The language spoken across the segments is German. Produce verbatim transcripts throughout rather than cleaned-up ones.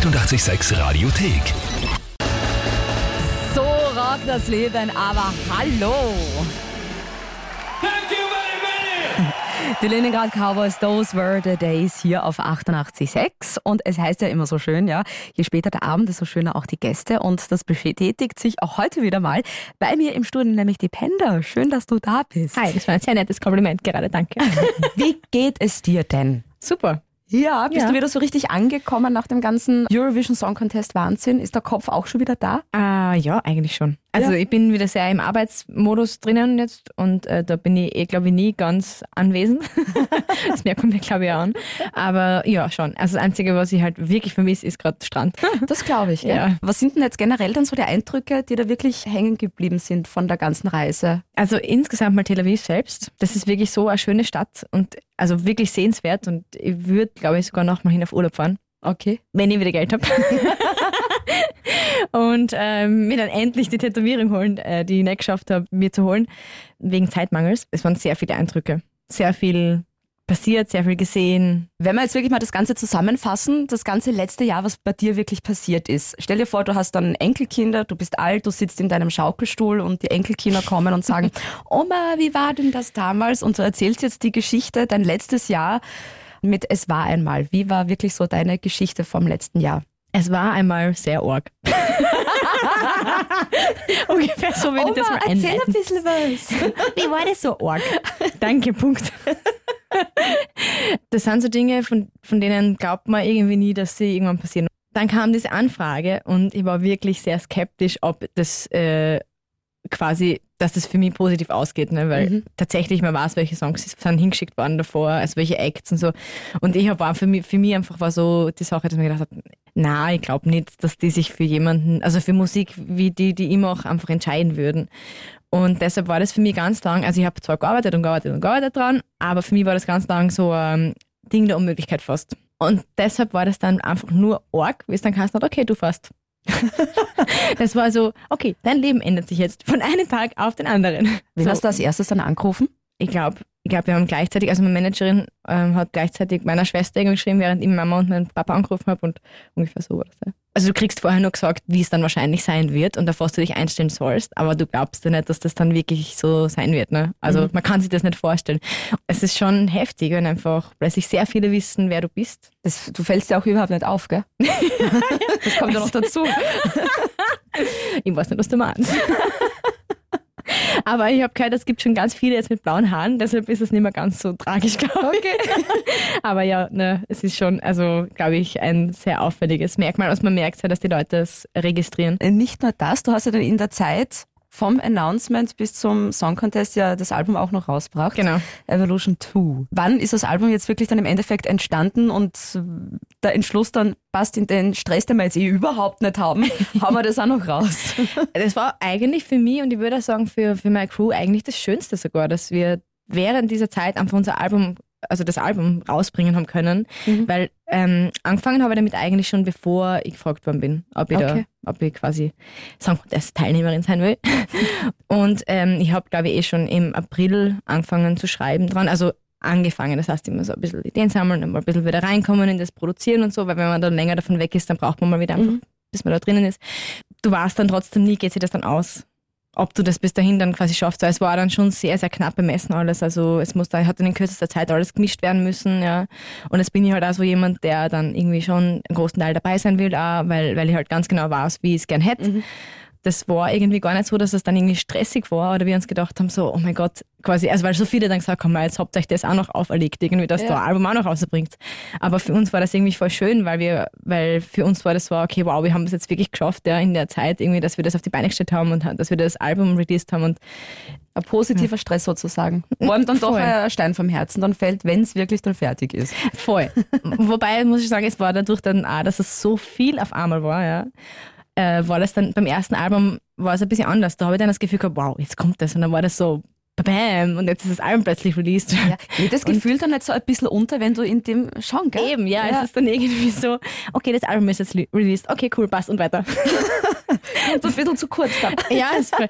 achtundachtzig Komma sechs Radiothek. So rockt das Leben, aber hallo! Thank you very much! Die Leningrad Cowboys, Those Were the Days hier auf achtundachtzig Komma sechs. Und es heißt ja immer so schön, ja, je später der Abend, desto schöner auch die Gäste. Und das bestätigt sich auch heute wieder mal. Bei mir im Studio nämlich die Paenda. Schön, dass du da bist. Hi, das war ein sehr nettes Kompliment gerade, danke. Wie geht es dir denn? Super. Ja, bist ja. du wieder so richtig angekommen nach dem ganzen Eurovision Song Contest Wahnsinn? Ist der Kopf auch schon wieder da? Ah, ja, eigentlich schon. Also ja. ich bin wieder sehr im Arbeitsmodus drinnen jetzt und äh, da bin ich, eh, glaube ich, nie ganz anwesend. Das merkt man mir, glaube ich, auch an. Aber ja, schon. Also das Einzige, was ich halt wirklich vermisse, ist gerade Strand. Das glaube ich, ja. ja. Was sind denn jetzt generell dann so die Eindrücke, die da wirklich hängen geblieben sind von der ganzen Reise? Also insgesamt mal Tel Aviv selbst. Das ist wirklich so eine schöne Stadt und also wirklich sehenswert und ich würde, glaube ich, sogar noch mal hin auf Urlaub fahren. Okay. Wenn ich wieder Geld habe. Und ähm, mir dann endlich die Tätowierung holen, äh, die ich nicht geschafft habe, mir zu holen, wegen Zeitmangels. Es waren sehr viele Eindrücke, sehr viel passiert, sehr viel gesehen. Wenn wir jetzt wirklich mal das Ganze zusammenfassen, das ganze letzte Jahr, was bei dir wirklich passiert ist. Stell dir vor, du hast dann Enkelkinder, du bist alt, du sitzt in deinem Schaukelstuhl und die Enkelkinder kommen und sagen, Oma, wie war denn das damals? Und du erzählst jetzt die Geschichte, dein letztes Jahr mit Es war einmal. Wie war wirklich so deine Geschichte vom letzten Jahr? Es war einmal sehr arg. Ungefähr so würde ich das mal einleiten. Erzähl ein bisschen was. Wie war das so arg? Danke, Punkt. Das sind so Dinge, von, von denen glaubt man irgendwie nie, dass sie irgendwann passieren. Dann kam diese Anfrage und ich war wirklich sehr skeptisch, ob das äh, quasi, dass das für mich positiv ausgeht, ne? Weil mhm. tatsächlich man weiß, welche Songs sind hingeschickt worden davor, also welche Acts und so. Und ich habe für mich, für mich einfach war so die Sache, dass ich mir gedacht habe, nein, ich glaube nicht, dass die sich für jemanden, also für Musik, wie die, die immer auch einfach entscheiden würden. Und deshalb war das für mich ganz lang, also ich habe zwar gearbeitet und gearbeitet und gearbeitet dran, aber für mich war das ganz lang so ein Ding der Unmöglichkeit fast. Und deshalb war das dann einfach nur arg, weil es dann heißt, okay, du fährst. Das war so, okay, dein Leben ändert sich jetzt von einem Tag auf den anderen. Wen so. Hast du als erstes dann angerufen? Ich glaube, ich glaube, wir haben gleichzeitig, also meine Managerin ähm, hat gleichzeitig meiner Schwester geschrieben, während ich meine Mama und meinen Papa angerufen habe und ungefähr so war das. Ja. Also du kriegst vorher nur gesagt, wie es dann wahrscheinlich sein wird und auf was du dich einstellen sollst, aber du glaubst ja nicht, dass das dann wirklich so sein wird. Ne? Also mhm. man kann sich das nicht vorstellen. Es ist schon heftig, wenn einfach plötzlich sehr viele wissen, wer du bist. Das, du fällst ja auch überhaupt nicht auf, gell? Das kommt ja noch dazu. Ich weiß nicht, was du meinst. Aber ich habe gehört, es gibt schon ganz viele jetzt mit blauen Haaren, deshalb ist es nicht mehr ganz so tragisch, glaube ich. Okay. Aber ja, ne, es ist schon, also glaube ich, ein sehr auffälliges Merkmal, und man merkt ja, dass die Leute es registrieren. Nicht nur das, du hast ja dann in der Zeit vom Announcement bis zum Song Contest ja das Album auch noch rausgebracht. Genau. Evolution zwei. Wann ist das Album jetzt wirklich dann im Endeffekt entstanden und der Entschluss dann passt in den Stress, den wir jetzt eh überhaupt nicht haben, haben wir das auch noch raus? Das war eigentlich für mich und ich würde auch sagen für, für meine Crew eigentlich das Schönste sogar, dass wir während dieser Zeit einfach unser Album, also das Album rausbringen haben können, mhm. weil ähm, angefangen habe ich damit eigentlich schon, bevor ich gefragt worden bin, ob ich, okay. da, ob ich quasi Song Contest Teilnehmerin sein will. Und ähm, ich habe, glaube ich, eh schon im April angefangen zu schreiben dran, also angefangen, das heißt immer so ein bisschen Ideen sammeln und mal ein bisschen wieder reinkommen in das Produzieren und so, weil wenn man dann länger davon weg ist, dann braucht man mal wieder einfach, mhm. bis man da drinnen ist. Du weißt dann trotzdem nie, geht sich das dann aus, ob du das bis dahin dann quasi schaffst. Es war dann schon sehr, sehr knapp bemessen alles. Also es muss da, hat dann in kürzester Zeit alles gemischt werden müssen, ja. Und jetzt bin ich halt auch so jemand, der dann irgendwie schon einen großen Teil dabei sein will, auch, weil, weil ich halt ganz genau weiß, wie ich es gern hätte. Mhm. Das war irgendwie gar nicht so, dass es dann irgendwie stressig war oder wir uns gedacht haben, so, oh mein Gott, quasi, also weil so viele dann gesagt haben, jetzt habt ihr euch das auch noch auferlegt, irgendwie, dass ja. da ein Album auch noch rausbringt. Aber für uns war das irgendwie voll schön, weil wir, weil für uns war das so, okay, wow, wir haben es jetzt wirklich geschafft, ja, in der Zeit irgendwie, dass wir das auf die Beine gestellt haben und dass wir das Album released haben und ein positiver ja. Stress sozusagen. Warmt dann voll. Doch ein Stein vom Herzen, dann fällt, wenn es wirklich dann fertig ist. Voll. Wobei, muss ich sagen, es war dadurch dann auch, dass es so viel auf einmal war, ja. war das dann beim ersten Album war es ein bisschen anders. Da habe ich dann das Gefühl gehabt, wow, jetzt kommt das. Und dann war das so, bam, und jetzt ist das Album plötzlich released. Ja, geht das Gefühl und dann nicht so ein bisschen unter, wenn du in dem schon, gell? Eben, ja, ja. Es ist dann irgendwie so, okay, das Album ist jetzt released, okay, cool, passt und weiter. So ein bisschen zu kurz dann. Ja, ist voll.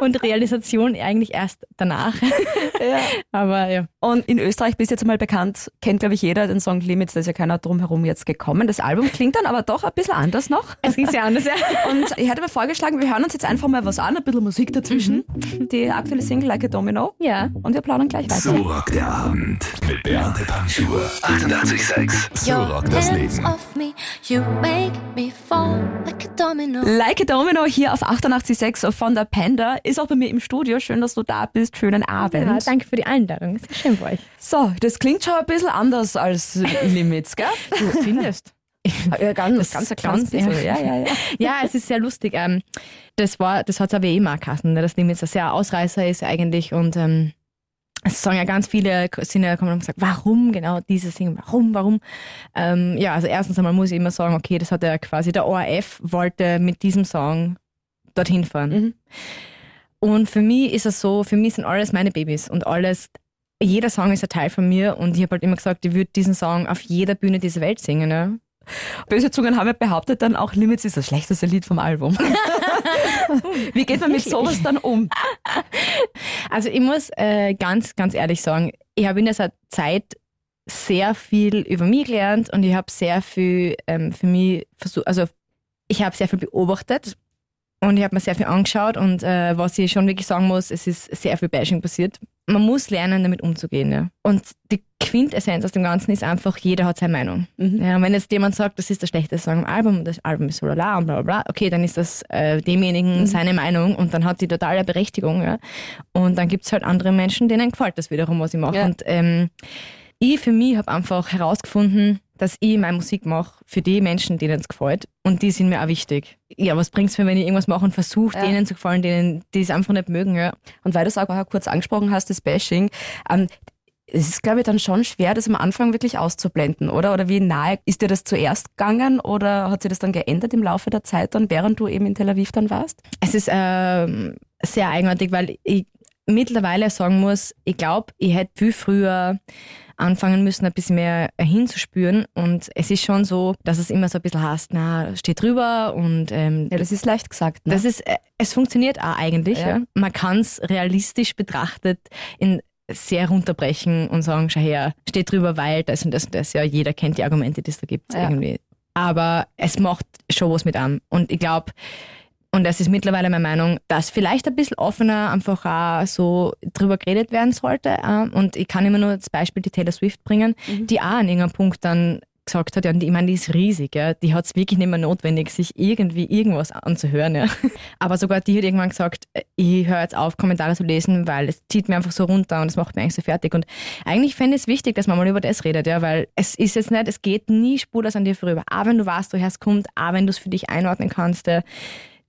Und Realisation eigentlich erst danach. Ja. Aber ja. Und in Österreich bist du jetzt mal bekannt, kennt glaube ich jeder den Song Limits, da ist ja keiner drumherum jetzt gekommen. Das Album klingt dann aber doch ein bisschen anders noch. Es klingt sehr anders, ja. Und ich hätte mir vorgeschlagen, wir hören uns jetzt einfach mal was an, ein bisschen Musik dazwischen. Mhm. Die aktuelle Single Like a Domino. Ja. Und wir plaudern gleich weiter. So rockt der Abend mit Beate Panschur. achtundachtzig Komma sechs. So rockt das Leben. You make me fall like a domino. Like a Domino hier auf achtundachtzig Komma sechs von der Paenda. Ist auch bei mir im Studio. Schön, dass du da bist. Schönen Abend. Ja, danke für die Einladung. Ist schön bei euch. So, das klingt schon ein bisschen anders als Limits, gell? Du findest. Ja, ganz, ganz, ganz, ganz ja. Ja, ja, ja. Ja, es ist sehr lustig. Das war, das hat es aber eh mal geheißen, dass Limits ein sehr Ausreißer ist eigentlich und ähm, es sagen ja ganz viele, sind ja gekommen und gesagt, warum genau dieses Ding, warum, warum? Ähm, ja, also erstens einmal muss ich immer sagen, okay, das hat ja quasi, der O R F wollte mit diesem Song dorthin fahren. Mhm. Und für mich ist es so, für mich sind alles meine Babys und alles, jeder Song ist ein Teil von mir und ich habe halt immer gesagt, ich würde diesen Song auf jeder Bühne dieser Welt singen, ne? Böse Zungen haben ja behauptet dann auch, Limits ist das schlechteste Lied vom Album. Wie geht man mit sowas dann um? Also ich muss äh, ganz, ganz ehrlich sagen, ich habe in dieser Zeit sehr viel über mich gelernt und ich habe sehr viel ähm, für mich versucht, also ich habe sehr viel beobachtet und ich habe mir sehr viel angeschaut und äh, was ich schon wirklich sagen muss, es ist sehr viel Bashing passiert. Man muss lernen, damit umzugehen. Ja. Und die Quintessenz aus dem Ganzen ist einfach, jeder hat seine Meinung. Mhm. Ja, und wenn jetzt jemand sagt, das ist der schlechteste Song im Album und das Album ist so lala und bla bla bla, okay, dann ist das äh, demjenigen mhm. seine Meinung und dann hat die totale Berechtigung. Ja. Und dann gibt es halt andere Menschen, denen gefällt das wiederum, was ich mache. Ja. Und ähm, ich für mich habe einfach herausgefunden, dass ich meine Musik mache für die Menschen, denen es gefällt. Und die sind mir auch wichtig. Ja, was bringt es mir, wenn ich irgendwas mache und versuche, ja. denen zu gefallen, denen, die es einfach nicht mögen. Ja. Und weil du es auch kurz angesprochen hast, das Bashing, ähm, es ist, glaube ich, dann schon schwer, das am Anfang wirklich auszublenden, oder? Oder wie nahe ist dir das zuerst gegangen oder hat sich das dann geändert im Laufe der Zeit, dann, während du eben in Tel Aviv dann warst? Es ist ähm, sehr eigenartig, weil ich mittlerweile sagen muss, ich glaube, ich hätte viel früher anfangen müssen, ein bisschen mehr hinzuspüren. Und es ist schon so, dass es immer so ein bisschen heißt, na, steht drüber und... Ähm, ja, das ist leicht gesagt. Ne? Das ist, äh, es funktioniert auch eigentlich. Ja. Ja. Man kann es realistisch betrachtet in sehr runterbrechen und sagen, schau her, steht drüber, weil das und das und das. Ja, jeder kennt die Argumente, die es da gibt. Ja. Irgendwie. Aber es macht schon was mit einem. Und ich glaube... Und das ist mittlerweile meine Meinung, dass vielleicht ein bisschen offener einfach auch so drüber geredet werden sollte. Und ich kann immer nur zum Beispiel die Taylor Swift bringen, mhm. die auch an irgendeinem Punkt dann gesagt hat, ja, und ich meine, die ist riesig, ja. Die hat es wirklich nicht mehr notwendig, sich irgendwie irgendwas anzuhören. Ja. Aber sogar die hat irgendwann gesagt, ich höre jetzt auf, Kommentare zu lesen, weil es zieht mir einfach so runter und es macht mir eigentlich so fertig. Und eigentlich fände ich es wichtig, dass man mal über das redet, ja, weil es ist jetzt nicht, es geht nie spurlos an dir vorüber. Auch wenn du weißt, woher es kommt, auch wenn du es für dich einordnen kannst, ja.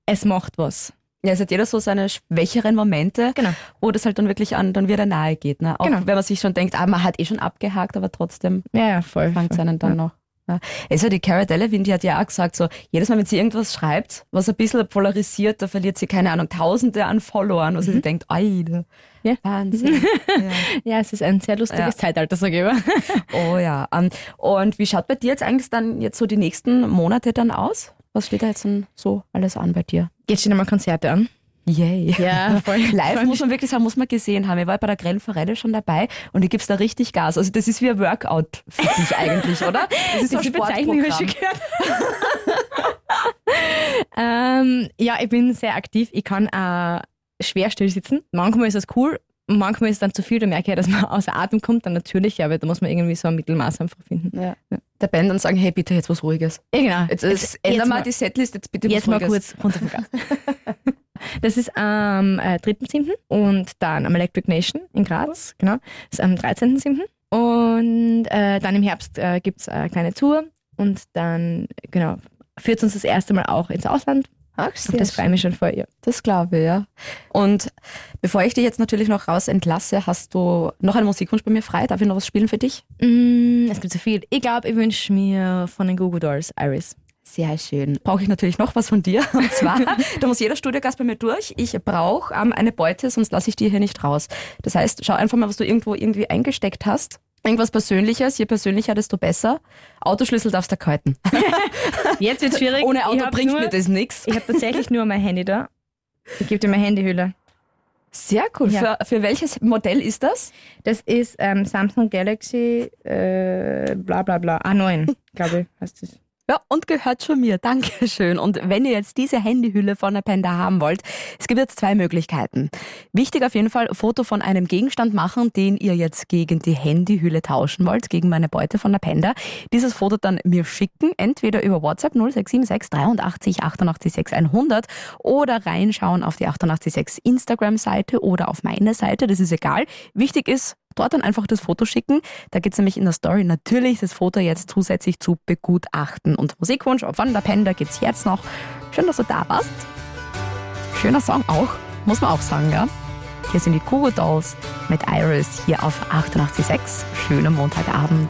Es macht was. Ja, es hat jeder so seine schwächeren Momente, genau. wo das halt dann wirklich an, dann wieder nahe geht. Ne? Auch genau. wenn man sich schon denkt, ah, man hat eh schon abgehakt, aber trotzdem ja, ja, voll, fängt es einen dann ja. noch. Ja. Also die Cara Delevingne, die hat ja auch gesagt, so, jedes Mal, wenn sie irgendwas schreibt, was ein bisschen polarisiert, da verliert sie, keine Ahnung, Tausende an Followern, wo mhm. sie denkt, ei, ja. Wahnsinn. ja. ja, es ist ein sehr lustiges ja. Zeitalter, sage ich mal. Oh ja. Und wie schaut bei dir jetzt eigentlich dann jetzt so die nächsten Monate dann aus? Was steht da jetzt denn so alles an bei dir? Jetzt stehen einmal Konzerte an. Yay. Ja, voll. Live voll. Muss man wirklich sagen, muss man gesehen haben. Ich war bei der Grelle Forelle schon dabei und die gibt's da richtig Gas. Also das ist wie ein Workout für dich eigentlich, oder? Das ist das so ein Sportprogramm. ähm, ja, ich bin sehr aktiv. Ich kann äh, schwer still sitzen. Manchmal ist das cool. Manchmal ist es dann zu viel, da merke ich, dass man außer Atem kommt, dann natürlich, aber da muss man irgendwie so ein Mittelmaß einfach finden. Ja. Ja. Der Band dann sagen, hey, bitte jetzt was Ruhiges. Ja, genau. Jetzt, jetzt, jetzt ändern wir die Setlist, jetzt bitte jetzt was Ruhiges. Jetzt mal kurz runter vom Gas. Das ist am äh, dritten Zehnten und dann am Electric Nation in Graz, genau. Das ist am dreizehnten Zehnten und äh, dann im Herbst äh, gibt es eine kleine Tour und dann, genau, führt es uns das erste Mal auch ins Ausland. Ach, das freut mich schon voll, ja. Das glaube ich, ja. Und bevor ich dich jetzt natürlich noch raus entlasse, hast du noch einen Musikwunsch bei mir frei? Darf ich noch was spielen für dich? Mm, es gibt so viel. Ich glaube, ich wünsche mir von den Goo Goo Dolls Iris. Sehr schön. Brauche ich natürlich noch was von dir. Und zwar, da muss jeder Studiogast bei mir durch. Ich brauche ähm, eine Beute, sonst lasse ich die hier nicht raus. Das heißt, schau einfach mal, was du irgendwo irgendwie eingesteckt hast. Irgendwas Persönliches, je persönlicher, desto besser. Autoschlüssel darfst du halten. Jetzt wird's schwierig. Ohne Auto bringt nur, mir das nichts. Ich habe tatsächlich nur mein Handy da. Ich gebe dir meine Handyhülle. Sehr cool. Ja. Für, für welches Modell ist das? Das ist ähm, Samsung Galaxy äh, bla bla bla A neun, glaube ich, heißt das. Ja, und gehört schon mir. Dankeschön. Und wenn ihr jetzt diese Handyhülle von der Paenda haben wollt, es gibt jetzt zwei Möglichkeiten. Wichtig auf jeden Fall, Foto von einem Gegenstand machen, den ihr jetzt gegen die Handyhülle tauschen wollt, gegen meine Beute von der Paenda. Dieses Foto dann mir schicken, entweder über WhatsApp null sechs sieben sechs, acht drei, acht acht sechs, eins null null oder reinschauen auf die acht acht sechs Instagram-Seite oder auf meine Seite, das ist egal. Wichtig ist, dort dann einfach das Foto schicken. Da gibt es nämlich in der Story natürlich das Foto jetzt zusätzlich zu begutachten. Und Musikwunsch von der Paenda gibt es jetzt noch. Schön, dass du da warst. Schöner Song auch, muss man auch sagen, ja. Hier sind die Goo Goo Dolls mit Iris hier auf acht acht sechs. Schönen Montagabend.